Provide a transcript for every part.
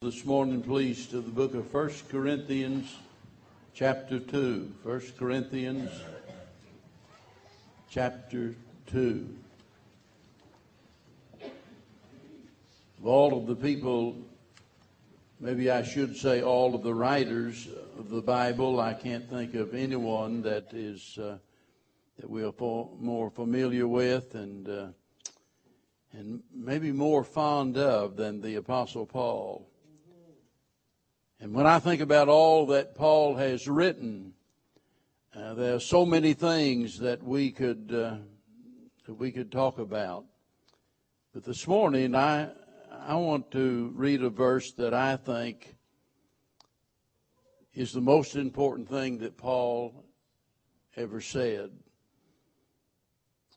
This morning, please, to the book of 1 Corinthians, chapter 2. 1 Corinthians, chapter 2. Of all of the people, maybe I should say all of the writers of the Bible, I can't think of anyone that is that we are more familiar with and maybe more fond of than the Apostle Paul. And when I think about all that Paul has written, there are so many things that we could talk about. But this morning, I want to read a verse that I think is the most important thing that Paul ever said.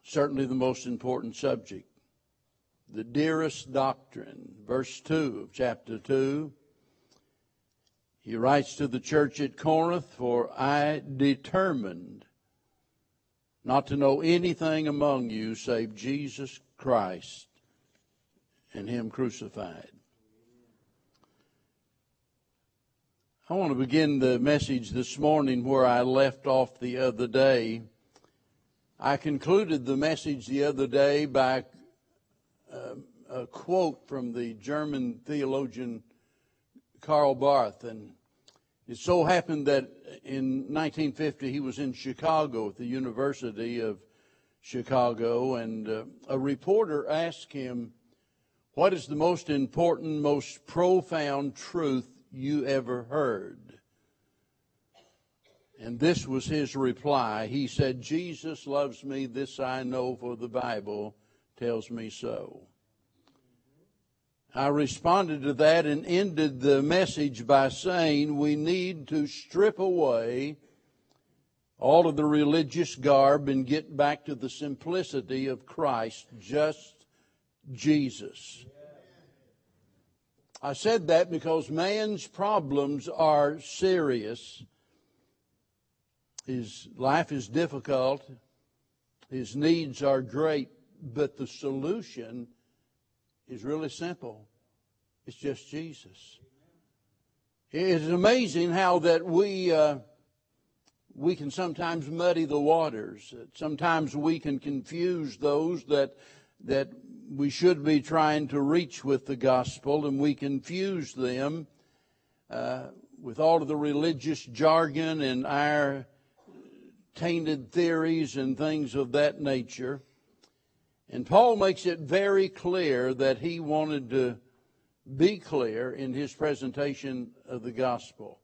Certainly the most important subject. The dearest doctrine, verse 2 of chapter 2. He writes to the church at Corinth, "For I determined not to know anything among you save Jesus Christ and Him crucified." I want to begin the message this morning where I left off the other day. I concluded the message the other day by a quote from the German theologian Carl Barth, and it so happened that in 1950 he was in Chicago at the University of Chicago, and a reporter asked him, "What is the most important, most profound truth you ever heard?" And this was his reply. He said, "Jesus loves me, this I know, for the Bible tells me so." I responded to that and ended the message by saying we need to strip away all of the religious garb and get back to the simplicity of Christ, just Jesus. I said that because man's problems are serious. His life is difficult. His needs are great, but the solution is really simple. It's just Jesus. It is amazing how that we can sometimes muddy the waters. Sometimes we can confuse those that we should be trying to reach with the gospel, and we confuse them with all of the religious jargon and our tainted theories and things of that nature. And Paul makes it very clear that he wanted to be clear in his presentation of the gospel.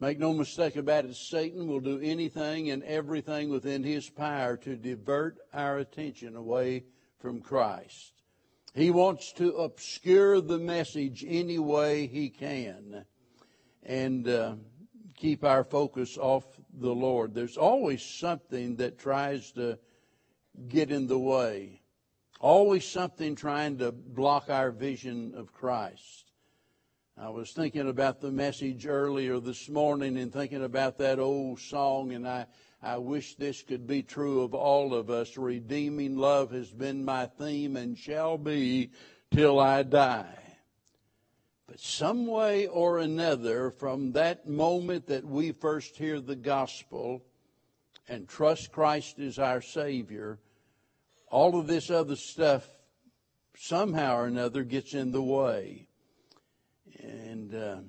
Make no mistake about it, Satan will do anything and everything within his power to divert our attention away from Christ. He wants to obscure the message any way he can and keep our focus off the Lord. There's always something that tries to get in the way. Always something trying to block our vision of Christ. I was thinking about the message earlier this morning and thinking about that old song, and I wish this could be true of all of us. Redeeming love has been my theme and shall be till I die. But some way or another, from that moment that we first hear the gospel and trust Christ as our Savior, all of this other stuff somehow or another gets in the way. And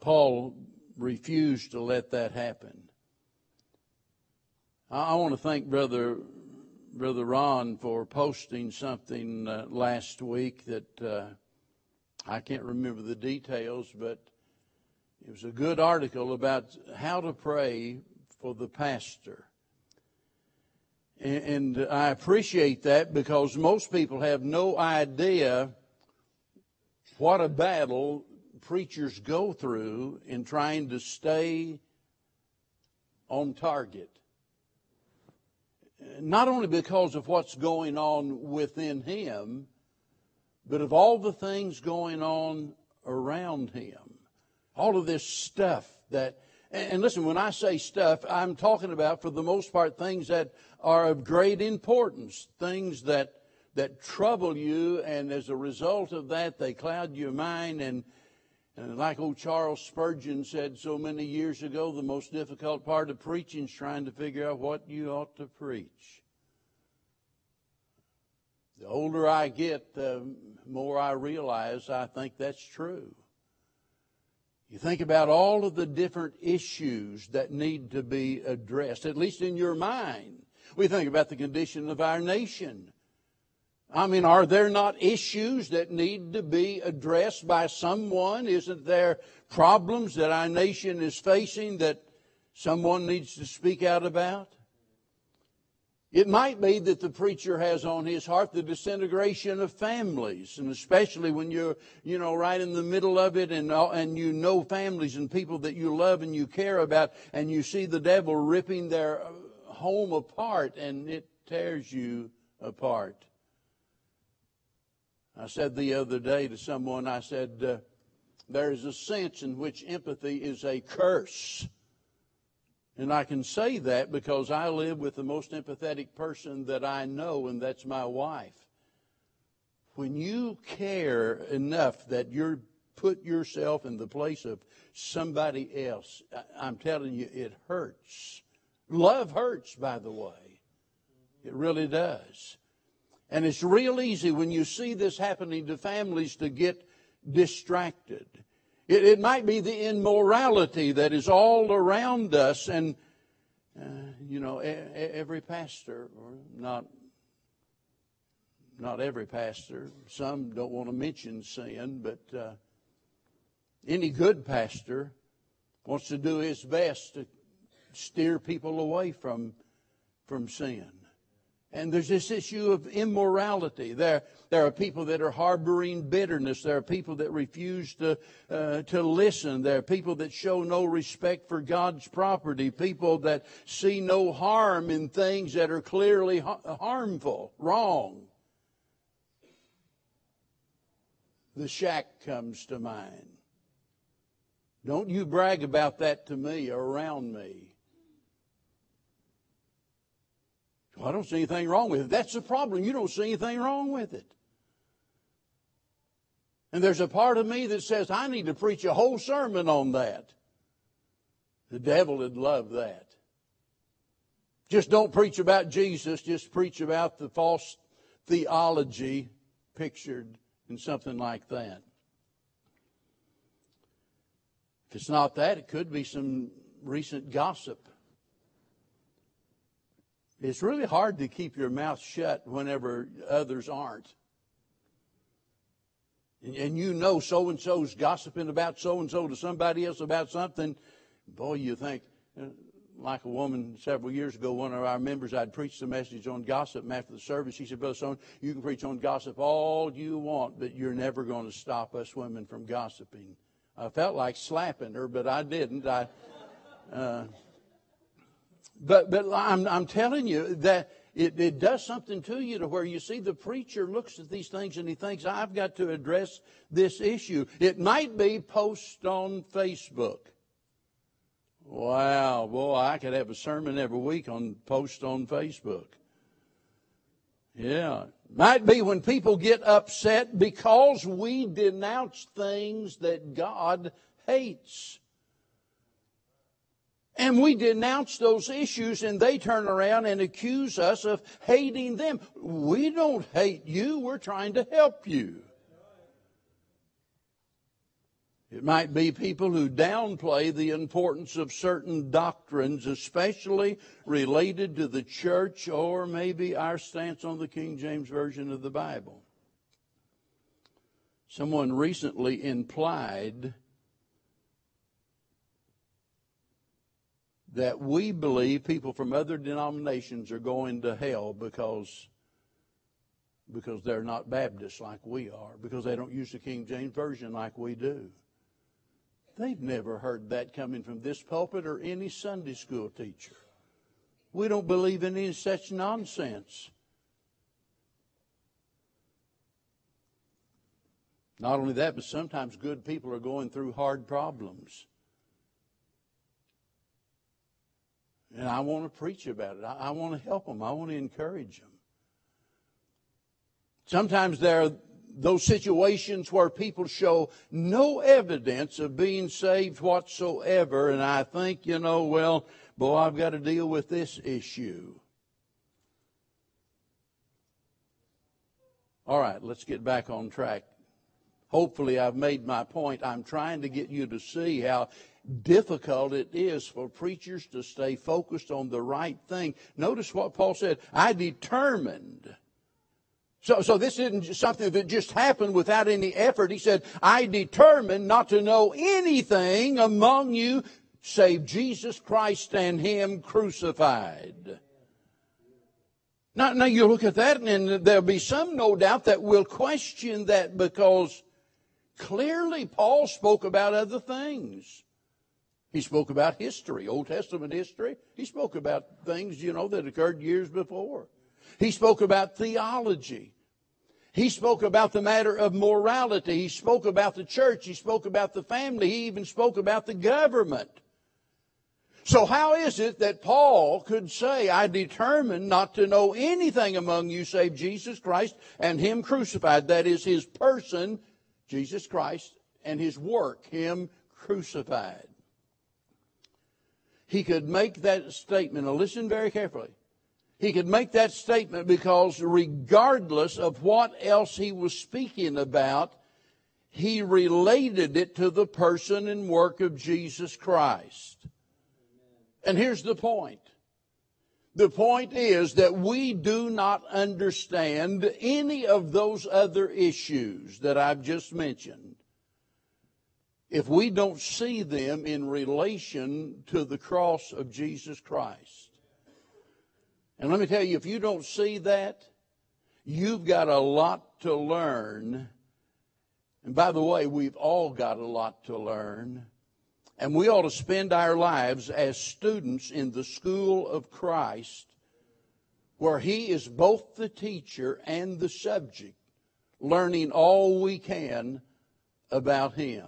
Paul refused to let that happen. I want to thank Brother Ron for posting something last week that I can't remember the details, but it was a good article about how to pray for the pastor. And I appreciate that, because most people have no idea what a battle preachers go through in trying to stay on target. Not only because of what's going on within him, but of all the things going on around him. All of this stuff that... And listen, when I say stuff, I'm talking about, for the most part, things that are of great importance, things that that trouble you, and as a result of that, they cloud your mind. And like old Charles Spurgeon said so many years ago, the most difficult part of preaching is trying to figure out what you ought to preach. The older I get, the more I realize I think that's true. You think about all of the different issues that need to be addressed, at least in your mind. We think about the condition of our nation. I mean, are there not issues that need to be addressed by someone? Isn't there problems that our nation is facing that someone needs to speak out about? It might be that the preacher has on his heart the disintegration of families, and especially when you're, right in the middle of it, and you know families and people that you love and you care about, and you see the devil ripping their home apart, and it tears you apart. I said the other day to someone, I said, there is a sense in which empathy is a curse. And I can say that because I live with the most empathetic person that I know, and that's my wife. When you care enough that you put yourself in the place of somebody else, I'm telling you, it hurts. Love hurts, by the way. It really does. And it's real easy when you see this happening to families to get distracted. It might be the immorality that is all around us. And, every pastor, or not every pastor, some don't want to mention sin, but any good pastor wants to do his best to steer people away from sin. And there's this issue of immorality. There are people that are harboring bitterness. There are people that refuse to listen. There are people that show no respect for God's property. People that see no harm in things that are clearly harmful, wrong. The shack comes to mind. Don't you brag about that to me or around me. I don't see anything wrong with it. That's the problem. You don't see anything wrong with it. And there's a part of me that says, I need to preach a whole sermon on that. The devil would love that. Just don't preach about Jesus. Just preach about the false theology pictured in something like that. If it's not that, it could be some recent gossip. It's really hard to keep your mouth shut whenever others aren't. And you know so-and-so's gossiping about so-and-so to somebody else about something. Boy, you think, like a woman several years ago, one of our members, I'd preached a message on gossip, and after the service, she said, Brother Stone, you can preach on gossip all you want, but you're never going to stop us women from gossiping. I felt like slapping her, but I didn't. But I'm telling you that it does something to you to where you see the preacher looks at these things and he thinks, I've got to address this issue. It might be posts on Facebook. Wow, boy, I could have a sermon every week on posts on Facebook. Yeah. Might be when people get upset because we denounce things that God hates. And we denounce those issues, and they turn around and accuse us of hating them. We don't hate you. We're trying to help you. It might be people who downplay the importance of certain doctrines, especially related to the church or maybe our stance on the King James Version of the Bible. Someone recently implied that we believe people from other denominations are going to hell because they're not Baptists like we are, because they don't use the King James Version like we do. They've never heard that coming from this pulpit or any Sunday school teacher. We don't believe in any such nonsense. Not only that, but sometimes good people are going through hard problems. And I want to preach about it. I want to help them. I want to encourage them. Sometimes there are those situations where people show no evidence of being saved whatsoever, and I think, well, boy, I've got to deal with this issue. All right, let's get back on track. Hopefully I've made my point. I'm trying to get you to see how difficult it is for preachers to stay focused on the right thing. Notice what Paul said, I determined. So this isn't something that just happened without any effort. He said, I determined not to know anything among you save Jesus Christ and Him crucified. Now you look at that, and there'll be some, no doubt, that will question that, because clearly Paul spoke about other things. He spoke about history, Old Testament history. He spoke about things, that occurred years before. He spoke about theology. He spoke about the matter of morality. He spoke about the church. He spoke about the family. He even spoke about the government. So how is it that Paul could say, I determined not to know anything among you save Jesus Christ and Him crucified? That is His person, Jesus Christ, and His work, Him crucified. He could make that statement. Now listen very carefully. He could make that statement because regardless of what else he was speaking about, he related it to the person and work of Jesus Christ. And here's the point. The point is that we do not understand any of those other issues that I've just mentioned if we don't see them in relation to the cross of Jesus Christ. And let me tell you, if you don't see that, you've got a lot to learn. And by the way, we've all got a lot to learn. And we ought to spend our lives as students in the school of Christ, where He is both the teacher and the subject, learning all we can about Him.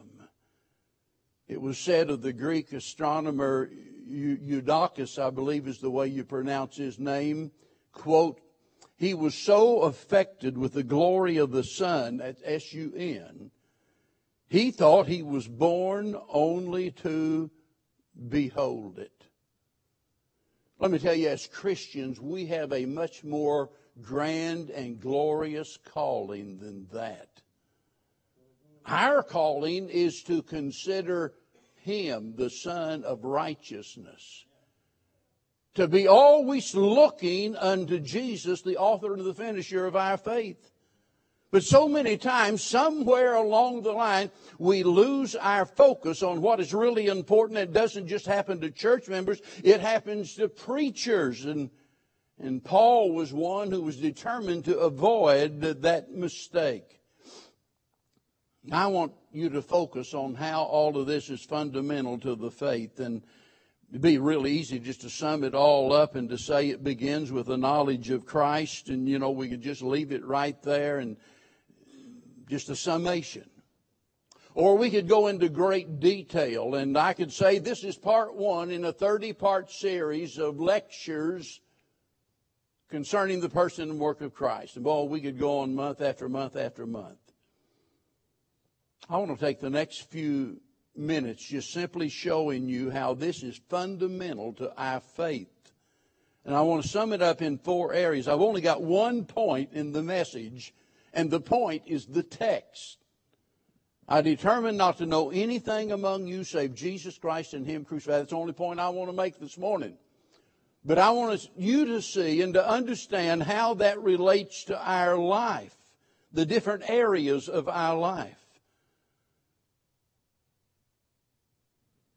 It was said of the Greek astronomer Eudoxus, I believe is the way you pronounce his name, quote, he was so affected with the glory of the sun, that's S-U-N, he thought he was born only to behold it. Let me tell you, as Christians, we have a much more grand and glorious calling than that. Our calling is to consider Him the Son of Righteousness, to be always looking unto Jesus, the author and the finisher of our faith. But so many times, somewhere along the line, we lose our focus on what is really important. It doesn't just happen to church members. It happens to preachers. And Paul was one who was determined to avoid that mistake. I want you to focus on how all of this is fundamental to the faith. And it'd be really easy just to sum it all up and to say it begins with the knowledge of Christ. And, we could just leave it right there and just a summation. Or we could go into great detail. And I could say this is part one in a 30-part series of lectures concerning the person and work of Christ. And, boy, we could go on month after month after month. I want to take the next few minutes just simply showing you how this is fundamental to our faith. And I want to sum it up in four areas. I've only got one point in the message, and the point is the text. I determined not to know anything among you save Jesus Christ and Him crucified. That's the only point I want to make this morning. But I want you to see and to understand how that relates to our life, the different areas of our life.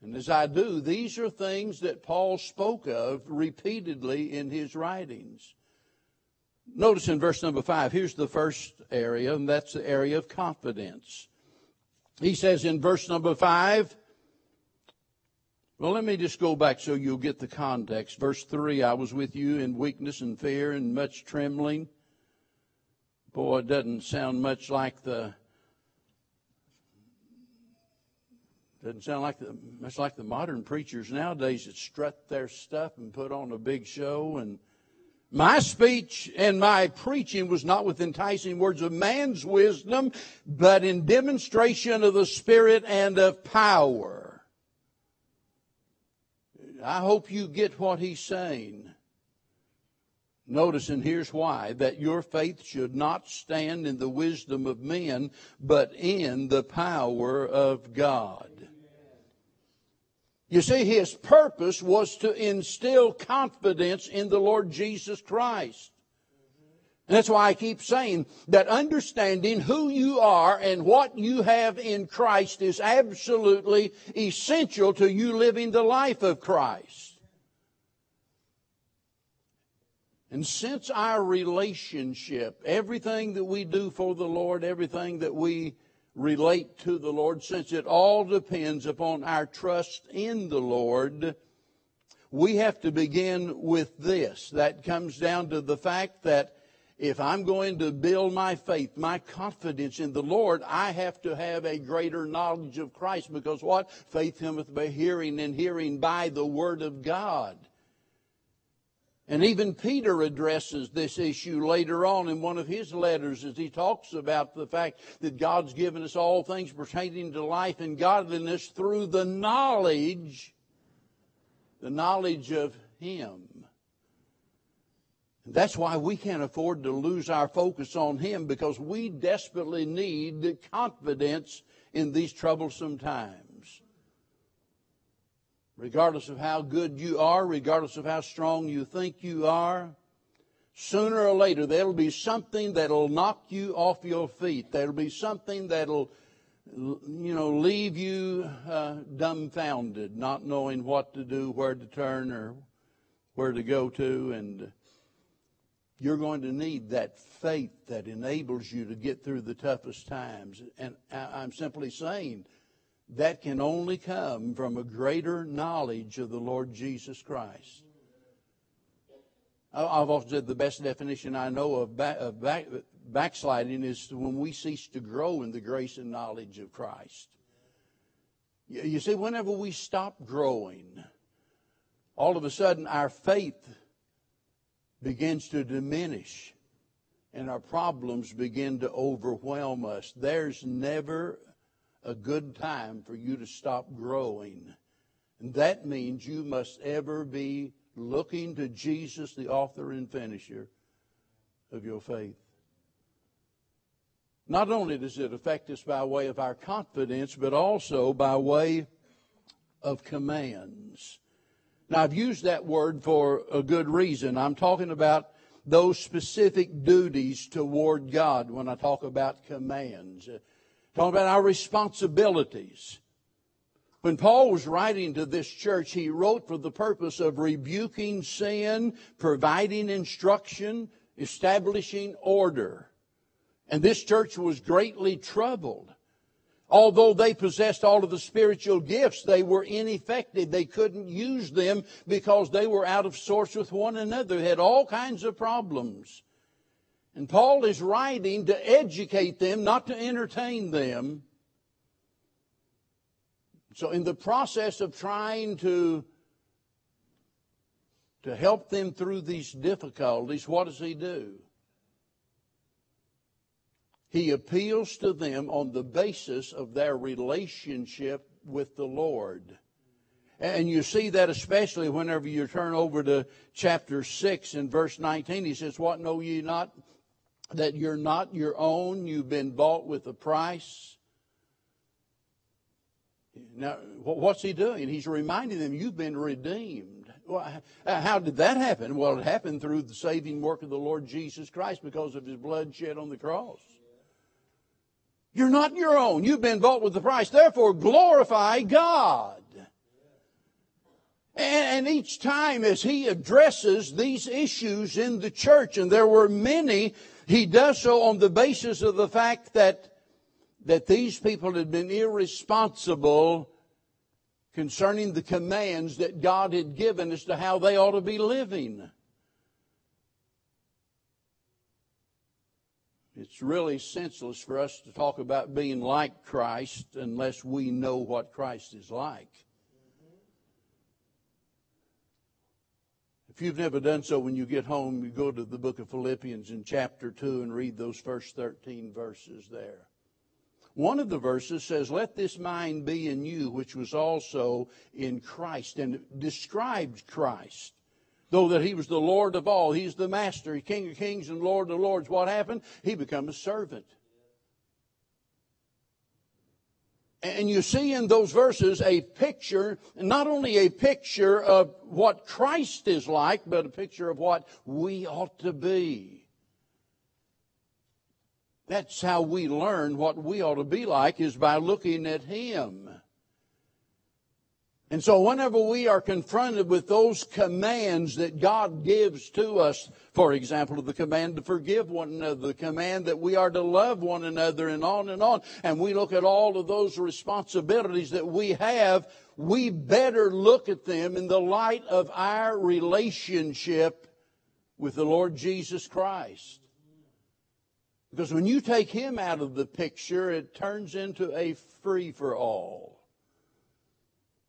And as I do, these are things that Paul spoke of repeatedly in his writings. Notice in verse number 5, here's the first area, and that's the area of confidence. He says in verse number 5, well, let me just go back so you'll get the context. Verse 3, I was with you in weakness and fear and much trembling. Boy, it doesn't sound much like the... Doesn't sound like much like the modern preachers nowadays that strut their stuff and put on a big show and My speech and my preaching was not with enticing words of man's wisdom, but in demonstration of the Spirit and of power. I hope you get what he's saying. Notice, and here's why, that your faith should not stand in the wisdom of men, but in the power of God. You see, his purpose was to instill confidence in the Lord Jesus Christ. And that's why I keep saying that understanding who you are and what you have in Christ is absolutely essential to you living the life of Christ. And since our relationship, everything that we do for the Lord, everything that we relate to the Lord, since it all depends upon our trust in the Lord, we have to begin with this. That comes down to the fact that if I'm going to build my faith, my confidence in the Lord, I have to have a greater knowledge of Christ, because what? Faith cometh by hearing, and hearing by the Word of God. And even Peter addresses this issue later on in one of his letters as he talks about the fact that God's given us all things pertaining to life and godliness through the knowledge of Him. And that's why we can't afford to lose our focus on Him, because we desperately need confidence in these troublesome times. Regardless of how good you are, regardless of how strong you think you are, sooner or later there'll be something that'll knock you off your feet. There'll be something that'll, leave you dumbfounded, not knowing what to do, where to turn, or where to go to. And you're going to need that faith that enables you to get through the toughest times. And I'm simply saying, that can only come from a greater knowledge of the Lord Jesus Christ. I've often said the best definition I know of backsliding is when we cease to grow in the grace and knowledge of Christ. You see, whenever we stop growing, all of a sudden our faith begins to diminish and our problems begin to overwhelm us. There's never a good time for you to stop growing. And that means you must ever be looking to Jesus, the author and finisher of your faith. Not only does it affect us by way of our confidence, but also by way of commands. Now, I've used that word for a good reason. I'm talking about those specific duties toward God when I talk about commands. Talking about our responsibilities. When Paul was writing to this church, he wrote for the purpose of rebuking sin, providing instruction, establishing order. And this church was greatly troubled. Although they possessed all of the spiritual gifts, they were ineffective. They couldn't use them because they were out of sorts with one another. They had all kinds of problems. And Paul is writing to educate them, not to entertain them. So in the process of trying to help them through these difficulties, what does he do? He appeals to them on the basis of their relationship with the Lord. And you see that especially whenever you turn over to chapter 6 and verse 19. He says, "What, know ye not that you're not your own, you've been bought with a price?" Now, what's he doing? He's reminding them, you've been redeemed. Well, how did that happen? Well, it happened through the saving work of the Lord Jesus Christ because of His blood shed on the cross. You're not your own. You've been bought with a price. Therefore, glorify God. And each time as he addresses these issues in the church, and there were many, he does so on the basis of the fact that these people had been irresponsible concerning the commands that God had given as to how they ought to be living. It's really senseless for us to talk about being like Christ unless we know what Christ is like. If you've never done so, when you get home, you go to the book of Philippians in chapter 2 and read those first 13 verses there. One of the verses says, "Let this mind be in you, which was also in Christ," and it describes Christ. Though that he was the Lord of all, he's the master, he's King of kings and Lord of lords. What happened? He became a servant. And you see in those verses a picture, not only a picture of what Christ is like, but a picture of what we ought to be. That's how we learn what we ought to be like, is by looking at him. And so whenever we are confronted with those commands that God gives to us, for example, the command to forgive one another, the command that we are to love one another, and on, and we look at all of those responsibilities that we have, we better look at them in the light of our relationship with the Lord Jesus Christ. Because when you take him out of the picture, it turns into a free-for-all.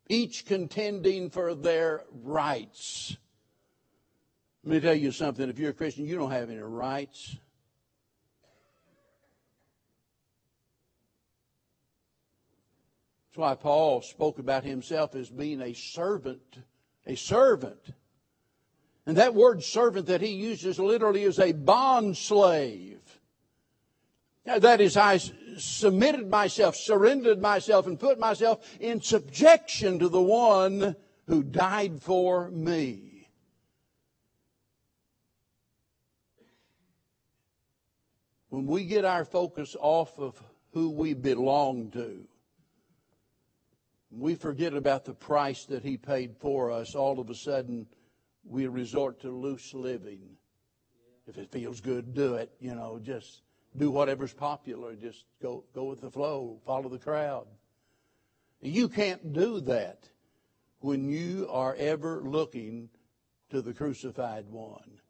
Each contending for their rights. Let me tell you something. If you're a Christian, you don't have any rights. That's why Paul spoke about himself as being a servant. A servant. And that word servant that he uses literally is a bond slave. That is, I submitted myself, surrendered myself, and put myself in subjection to the one who died for me. When we get our focus off of who we belong to, we forget about the price that he paid for us. All of a sudden, we resort to loose living. If it feels good, do it. You know, just do whatever's popular. Just go with the flow. Follow the crowd. You can't do that when you are ever looking to the crucified one.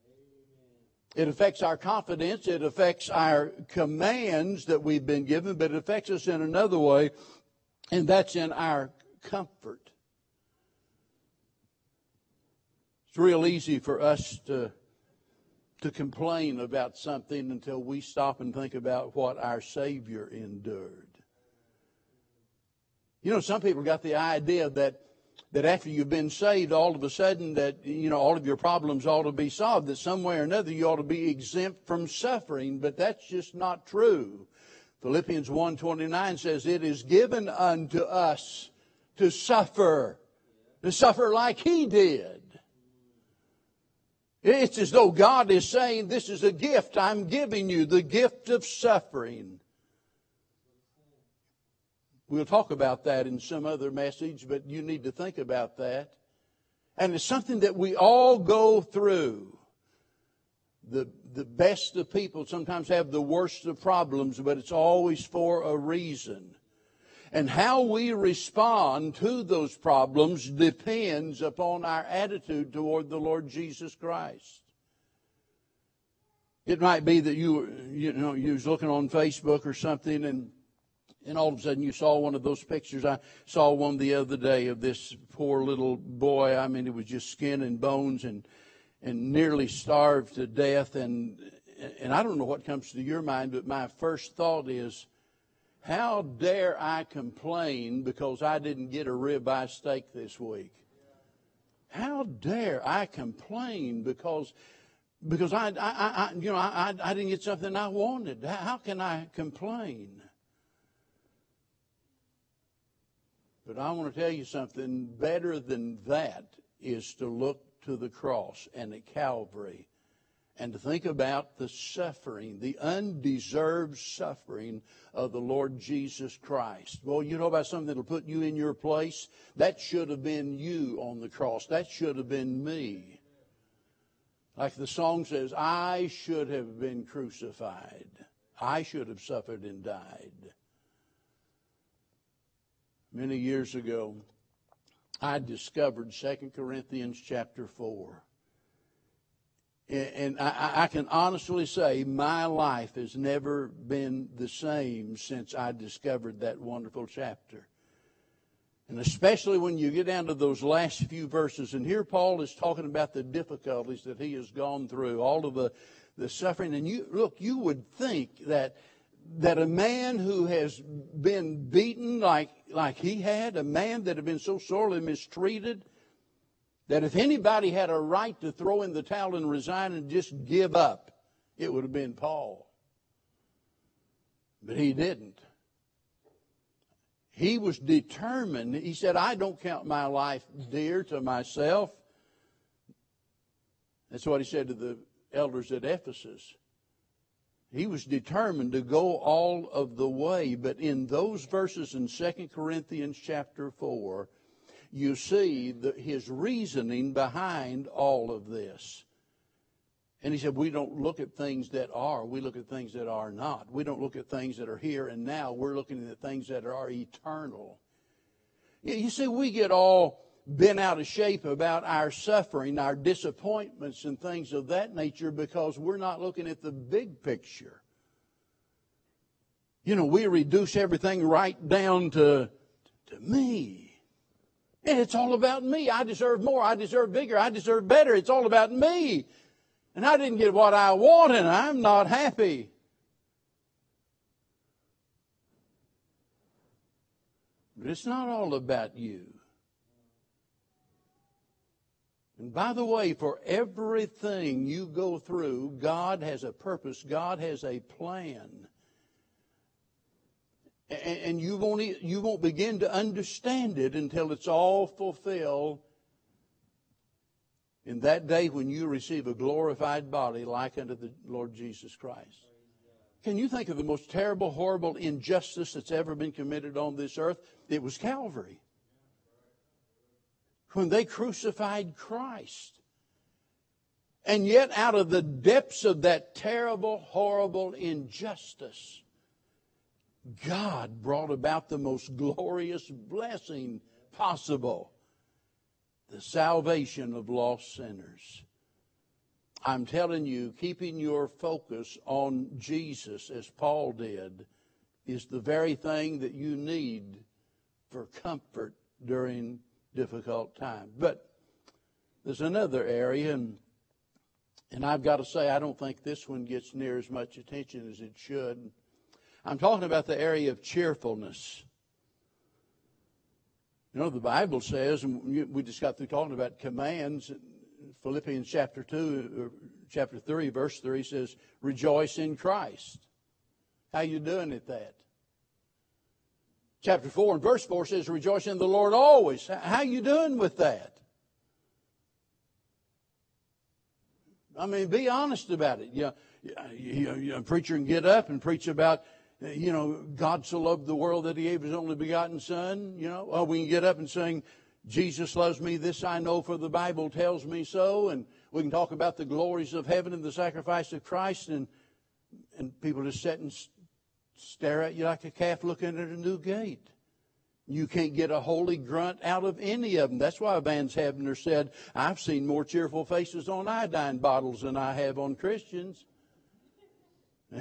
It affects our confidence. It affects our commands that we've been given, but it affects us in another way, and that's in our comfort. It's real easy for us to complain about something until we stop and think about what our Savior endured. You know, some people got the idea that after you've been saved, all of a sudden that, you know, all of your problems ought to be solved, that some way or another you ought to be exempt from suffering, but that's just not true. Philippians 1:29 says, "It is given unto us to suffer like he did." It's as though God is saying, this is a gift I'm giving you, the gift of suffering. We'll talk about that in some other message, but you need to think about that. And it's something that we all go through. The best of people sometimes have the worst of problems, but it's always for a reason. And how we respond to those problems depends upon our attitude toward the Lord Jesus Christ. It might be that you was looking on Facebook or something, and all of a sudden you saw one of those pictures. I saw one the other day of this poor little boy. I mean, it was just skin and bones and nearly starved to death. And I don't know what comes to your mind, but my first thought is, how dare I complain because I didn't get a ribeye steak this week? How dare I complain because I didn't get something I wanted? How can I complain? But I want to tell you something. Better than that is to look to the cross and at Calvary and to think about the suffering, the undeserved suffering of the Lord Jesus Christ. Well, you know about something that will put you in your place? That should have been you on the cross. That should have been me. Like the song says, I should have been crucified. I should have suffered and died. Many years ago, I discovered 2 Corinthians chapter 4. And I can honestly say my life has never been the same since I discovered that wonderful chapter. And especially when you get down to those last few verses. And here Paul is talking about the difficulties that he has gone through, all of the suffering. And you look, you would think that a man who has been beaten like he had, a man that had been so sorely mistreated, that if anybody had a right to throw in the towel and resign and just give up, it would have been Paul. But he didn't. He was determined. He said, I don't count my life dear to myself. That's what he said to the elders at Ephesus. He was determined to go all of the way. But in those verses in 2 Corinthians chapter 4, you see his reasoning behind all of this. And he said, we don't look at things that are. We look at things that are not. We don't look at things that are here and now. We're looking at things that are eternal. You see, we get all bent out of shape about our suffering, our disappointments, and things of that nature because we're not looking at the big picture. You know, we reduce everything right down to me. And it's all about me. I deserve more. I deserve bigger. I deserve better. It's all about me. And I didn't get what I want, and I'm not happy. But it's not all about you. And by the way, for everything you go through, God has a purpose. God has a plan. And you won't begin to understand it until it's all fulfilled in that day when you receive a glorified body like unto the Lord Jesus Christ. Can you think of the most terrible, horrible injustice that's ever been committed on this earth? It was Calvary. When they crucified Christ. And yet out of the depths of that terrible, horrible injustice, God brought about the most glorious blessing possible. The salvation of lost sinners. I'm telling you, keeping your focus on Jesus as Paul did is the very thing that you need for comfort during difficult times. But there's another area, and I've got to say, I don't think this one gets near as much attention as it should. I'm talking about the area of cheerfulness. You know, the Bible says, and we just got through talking about commands, Philippians chapter 2, chapter 3, verse 3 says, rejoice in Christ. How you doing at that? Chapter 4 and verse 4 says, rejoice in the Lord always. How you doing with that? I mean, be honest about it. You know, a preacher can get up and preach about, you know, God so loved the world that he gave his only begotten son, you know. Or we can get up and sing, Jesus loves me, this I know, for the Bible tells me so. And we can talk about the glories of heaven and the sacrifice of Christ. And people just sit and stare at you like a calf looking at a new gate. You can't get a holy grunt out of any of them. That's why Vance Havner said, I've seen more cheerful faces on iodine bottles than I have on Christians.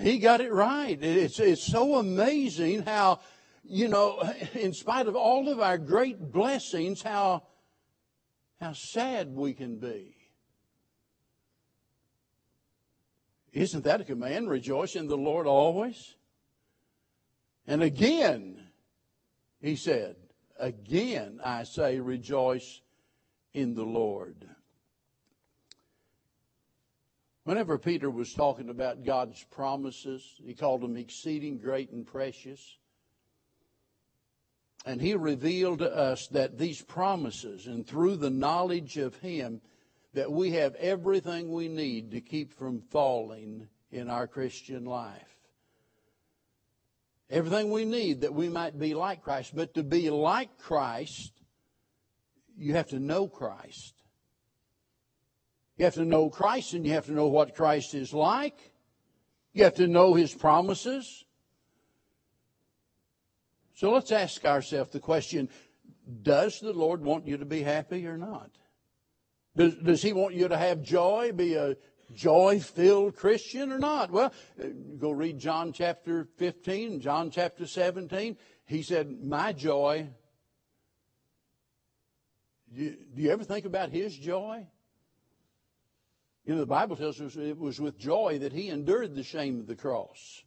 He got it right. It's so amazing how, you know, in spite of all of our great blessings, how sad we can be. Isn't that a command? Rejoice in the Lord always. And again, he said, again I say rejoice in the Lord. Whenever Peter was talking about God's promises, he called them exceeding great and precious. And he revealed to us that these promises, and through the knowledge of him, that we have everything we need to keep from falling in our Christian life. Everything we need that we might be like Christ. But to be like Christ, you have to know Christ. You have to know Christ, and you have to know what Christ is like. You have to know his promises. So let's ask ourselves the question, does the Lord want you to be happy or not? Does he want you to have joy, be a joy-filled Christian or not? Well, go read John chapter 15, John chapter 17. He said, my joy Do you ever think about his joy? You know, the Bible tells us it was with joy that he endured the shame of the cross.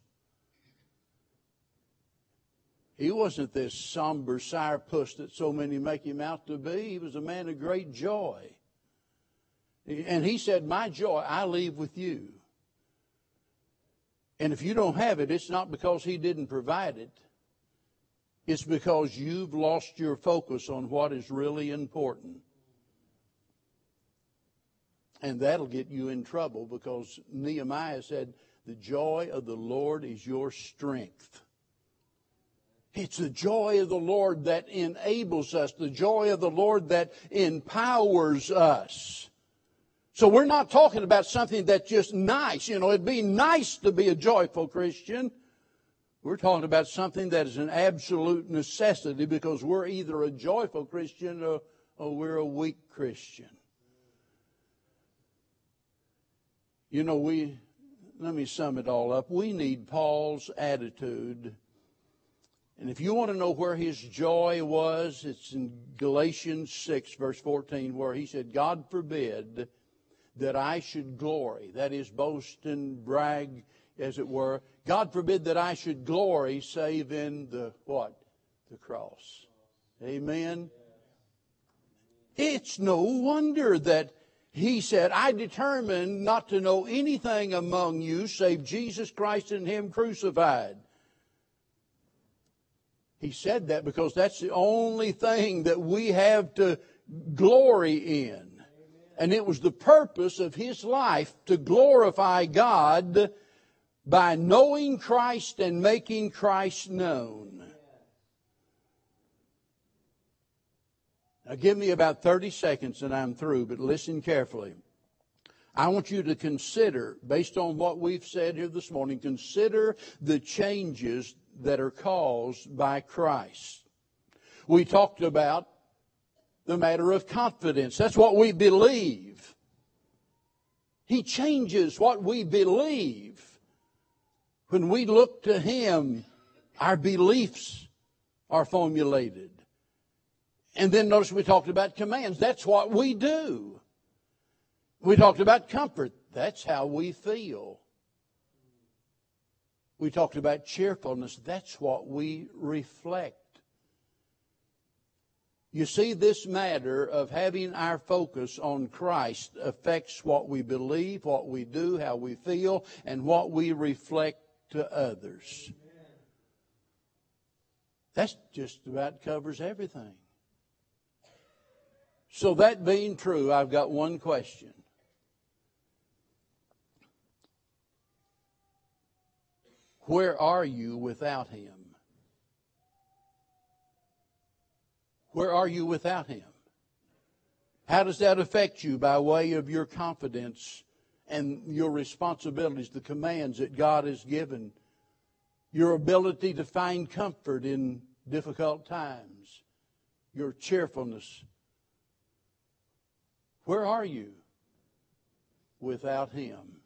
He wasn't this somber sourpuss that so many make him out to be. He was a man of great joy. And he said, my joy I leave with you. And if you don't have it, it's not because he didn't provide it. It's because you've lost your focus on what is really important. And that'll get you in trouble, because Nehemiah said, the joy of the Lord is your strength. It's the joy of the Lord that enables us, the joy of the Lord that empowers us. So we're not talking about something that's just nice. You know, it'd be nice to be a joyful Christian. We're talking about something that is an absolute necessity, because we're either a joyful Christian or we're a weak Christian. You know, let me sum it all up. We need Paul's attitude. And if you want to know where his joy was, it's in Galatians 6, verse 14, where he said, God forbid that I should glory, that is, boast and brag, as it were. God forbid that I should glory, save in the what? The cross. Amen? It's no wonder that he said, I determined not to know anything among you save Jesus Christ and him crucified. He said that because that's the only thing that we have to glory in. And it was the purpose of his life to glorify God by knowing Christ and making Christ known. Now give me about 30 seconds and I'm through, but listen carefully. I want you to consider, based on what we've said here this morning, consider the changes that are caused by Christ. We talked about the matter of confidence. That's what we believe. He changes what we believe. When we look to him, our beliefs are formulated. And then notice we talked about commands. That's what we do. We talked about comfort. That's how we feel. We talked about cheerfulness. That's what we reflect. You see, this matter of having our focus on Christ affects what we believe, what we do, how we feel, and what we reflect to others. That just about covers everything. So that being true, I've got one question. Where are you without him? Where are you without him? How does that affect you by way of your confidence and your responsibilities, the commands that God has given, your ability to find comfort in difficult times, your cheerfulness? Where are you without him?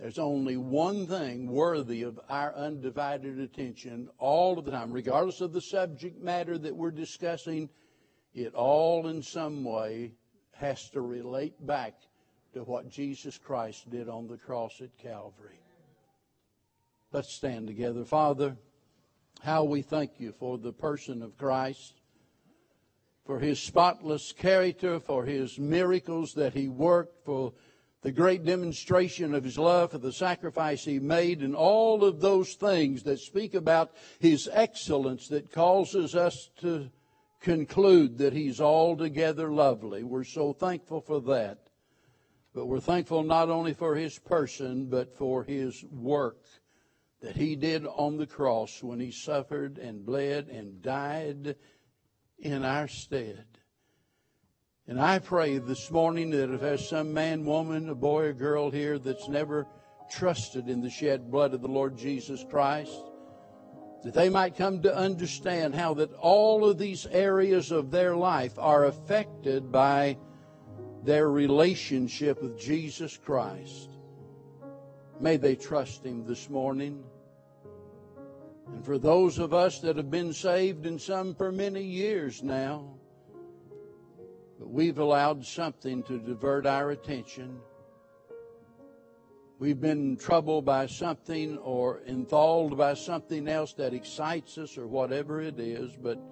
There's only one thing worthy of our undivided attention all of the time, regardless of the subject matter that we're discussing. It all in some way has to relate back to what Jesus Christ did on the cross at Calvary. Let's stand together. Father, how we thank you for the person of Christ, for his spotless character, for his miracles that he worked, for the great demonstration of his love, for the sacrifice he made, and all of those things that speak about his excellence that causes us to conclude that he's altogether lovely. We're so thankful for that. But we're thankful not only for his person, but for his work that he did on the cross when he suffered and bled and died in our stead. And I pray this morning that if there's some man, woman, a boy, or girl here that's never trusted in the shed blood of the Lord Jesus Christ, that they might come to understand how that all of these areas of their life are affected by their relationship with Jesus Christ. May they trust him this morning. And for those of us that have been saved, and some for many years now, But we've allowed something to divert our attention. We've been troubled by something or enthralled by something else that excites us or whatever it is. But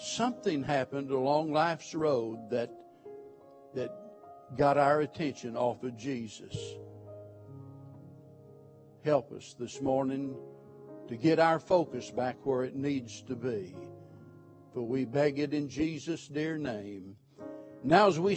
something happened along life's road that got our attention off of Jesus. Help us this morning to get our focus back where it needs to be. For we beg it in Jesus' dear name. Now as we